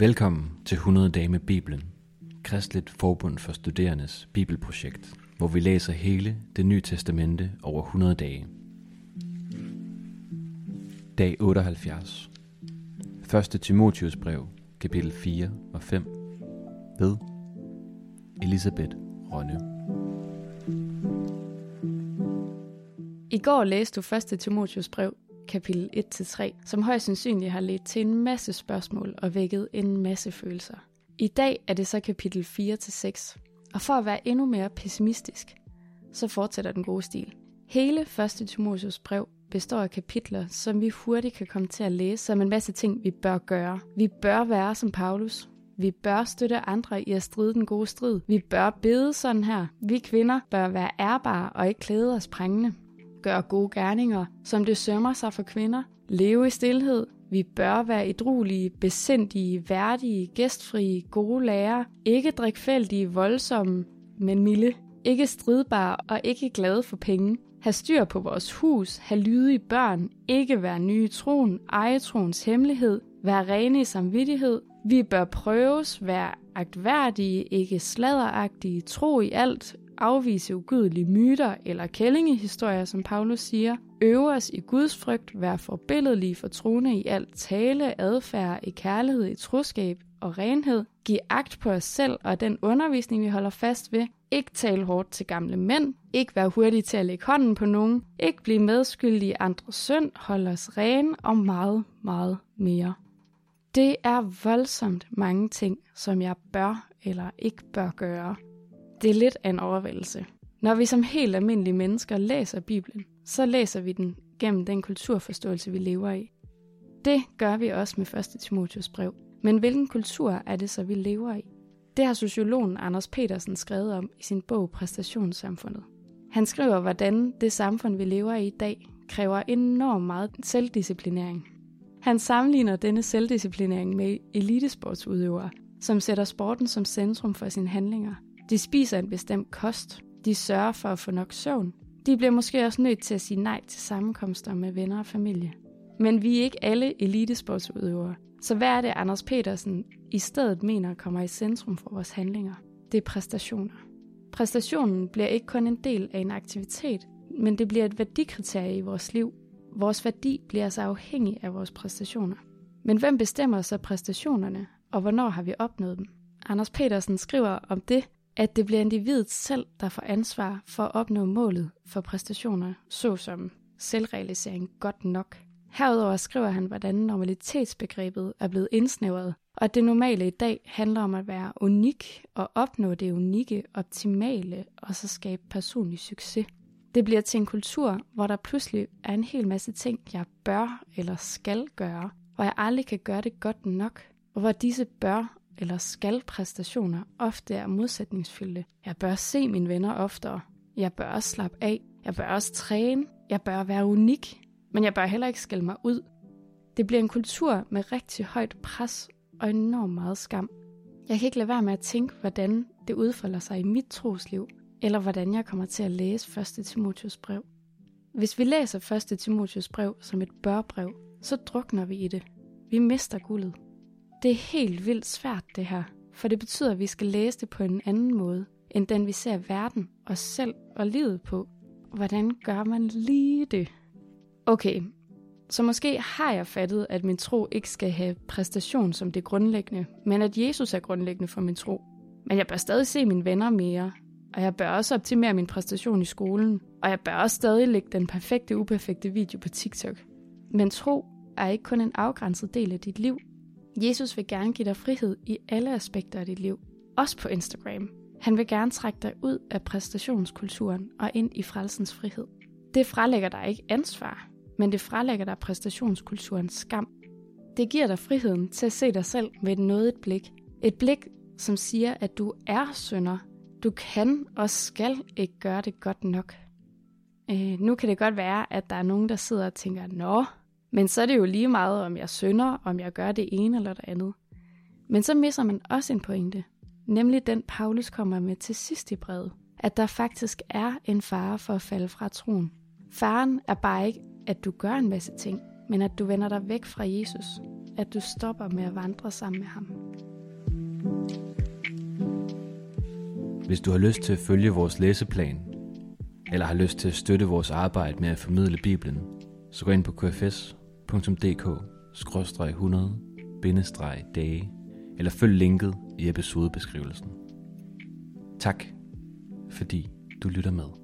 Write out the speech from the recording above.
Velkommen til 100 dage med Bibelen, Kristeligt Forbund for Studerendes Bibelprojekt, hvor vi læser hele det nye testamente over 100 dage. Dag 78. 1. Timotheus brev, kapitel 4 og 5, ved Elisabeth Rønne. I går læste du 1. Timotheus brev, kapitel 1-3, som højst sandsynligt har ledt til en masse spørgsmål og vækket en masse følelser. I dag er det så kapitel 4-6, og for at være endnu mere pessimistisk, så fortsætter den gode stil. Hele 1. Timotheus brev består af kapitler, som vi hurtigt kan komme til at læse som en masse ting, vi bør gøre. Vi bør være som Paulus. Vi bør støtte andre i at stride den gode strid. Vi bør bede sådan her. Vi kvinder bør være ærbare og ikke klæde os prangende. Gøre gode gerninger, som det sømmer sig for kvinder. Leve i stilhed. Vi bør være ædruelige, besindige, værdige, gæstfrie, gode lærere. Ikke drikfældige, voldsomme, men milde. Ikke stridbare og ikke glade for penge. Have styr på vores hus. Have lydige børn. Ikke være nye i troen. Eje troens hemmelighed. Være rene i samvittighed. Vi bør prøves. Være agtværdige, ikke sladderagtige. Tro i alt. Afvise ugudelige myter eller kællingehistorier, som Paulus siger. Øve os i Guds frygt, være forbilledelige for troende i alt tale, adfærd, i kærlighed, i troskab og renhed. Giv agt på os selv og den undervisning, vi holder fast ved. Ikke tale hårdt til gamle mænd. Ikke være hurtige til at lægge hånden på nogen. Ikke blive medskyldige i andres synd. Hold os rene og meget, meget mere. Det er voldsomt mange ting, som jeg bør eller ikke bør gøre. Det er lidt af en overvældelse. Når vi som helt almindelige mennesker læser Bibelen, så læser vi den gennem den kulturforståelse, vi lever i. Det gør vi også med 1. Timotheus brev. Men hvilken kultur er det så, vi lever i? Det har sociologen Anders Petersen skrevet om i sin bog Præstationssamfundet. Han skriver, hvordan det samfund, vi lever i i dag, kræver enormt meget selvdisciplinering. Han sammenligner denne selvdisciplinering med elitesportsudøvere, som sætter sporten som centrum for sine handlinger. De spiser en bestemt kost. De sørger for at få nok søvn. De bliver måske også nødt til at sige nej til sammenkomster med venner og familie. Men vi er ikke alle elitesportsudøvere. Så hvad er det, Anders Petersen i stedet mener kommer i centrum for vores handlinger? Det er præstationer. Præstationen bliver ikke kun en del af en aktivitet, men det bliver et værdikriterie i vores liv. Vores værdi bliver så afhængig af vores præstationer. Men hvem bestemmer så præstationerne, og hvornår har vi opnået dem? Anders Petersen skriver om det, at det bliver individet selv, der får ansvar for at opnå målet for præstationer, såsom selvrealisering godt nok. Herudover skriver han, hvordan normalitetsbegrebet er blevet indsnævret, og at det normale i dag handler om at være unik og opnå det unikke, optimale og så skabe personlig succes. Det bliver til en kultur, hvor der pludselig er en hel masse ting, jeg bør eller skal gøre, hvor jeg aldrig kan gøre det godt nok, og hvor disse bør eller skal præstationer ofte er modsætningsfyldte. Jeg bør se mine venner oftere. Jeg bør også slappe af. Jeg bør også træne. Jeg bør være unik. Men jeg bør heller ikke skælde mig ud. Det bliver en kultur med rigtig højt pres og enormt meget skam. Jeg kan ikke lade være med at tænke, hvordan det udfolder sig i mit trosliv, eller hvordan jeg kommer til at læse 1. Timotheus brev. Hvis vi læser 1. Timotheus brev som et børbrev, så drukner vi i det. Vi mister guldet. Det er helt vildt svært det her, for det betyder, at vi skal læse det på en anden måde, end den vi ser verden, os selv og livet på. Hvordan gør man lige det? Okay, så måske har jeg fattet, at min tro ikke skal have præstation som det grundlæggende, men at Jesus er grundlæggende for min tro. Men jeg bør stadig se mine venner mere, og jeg bør også optimere min præstation i skolen, og jeg bør også stadig lægge den perfekte, uperfekte video på TikTok. Men tro er ikke kun en afgrænset del af dit liv. Jesus vil gerne give dig frihed i alle aspekter af dit liv, også på Instagram. Han vil gerne trække dig ud af præstationskulturen og ind i frelsens frihed. Det frelægger dig ikke ansvar, men det frelægger dig præstationskulturens skam. Det giver dig friheden til at se dig selv med et nådigt blik. Et blik, som siger, at du er synder. Du kan og skal ikke gøre det godt nok. Nu kan det godt være, at der er nogen, der sidder og tænker, nå, men så er det jo lige meget, om jeg synder, om jeg gør det ene eller det andet. Men så misser man også en pointe, nemlig den Paulus kommer med til sidst i brevet, at der faktisk er en fare for at falde fra troen. Faren er bare ikke, at du gør en masse ting, men at du vender dig væk fra Jesus, at du stopper med at vandre sammen med ham. Hvis du har lyst til at følge vores læseplan, eller har lyst til at støtte vores arbejde med at formidle Bibelen, så gå ind på kfs.dk/100-dage, eller følg linket i episodebeskrivelsen. Tak, fordi du lytter med.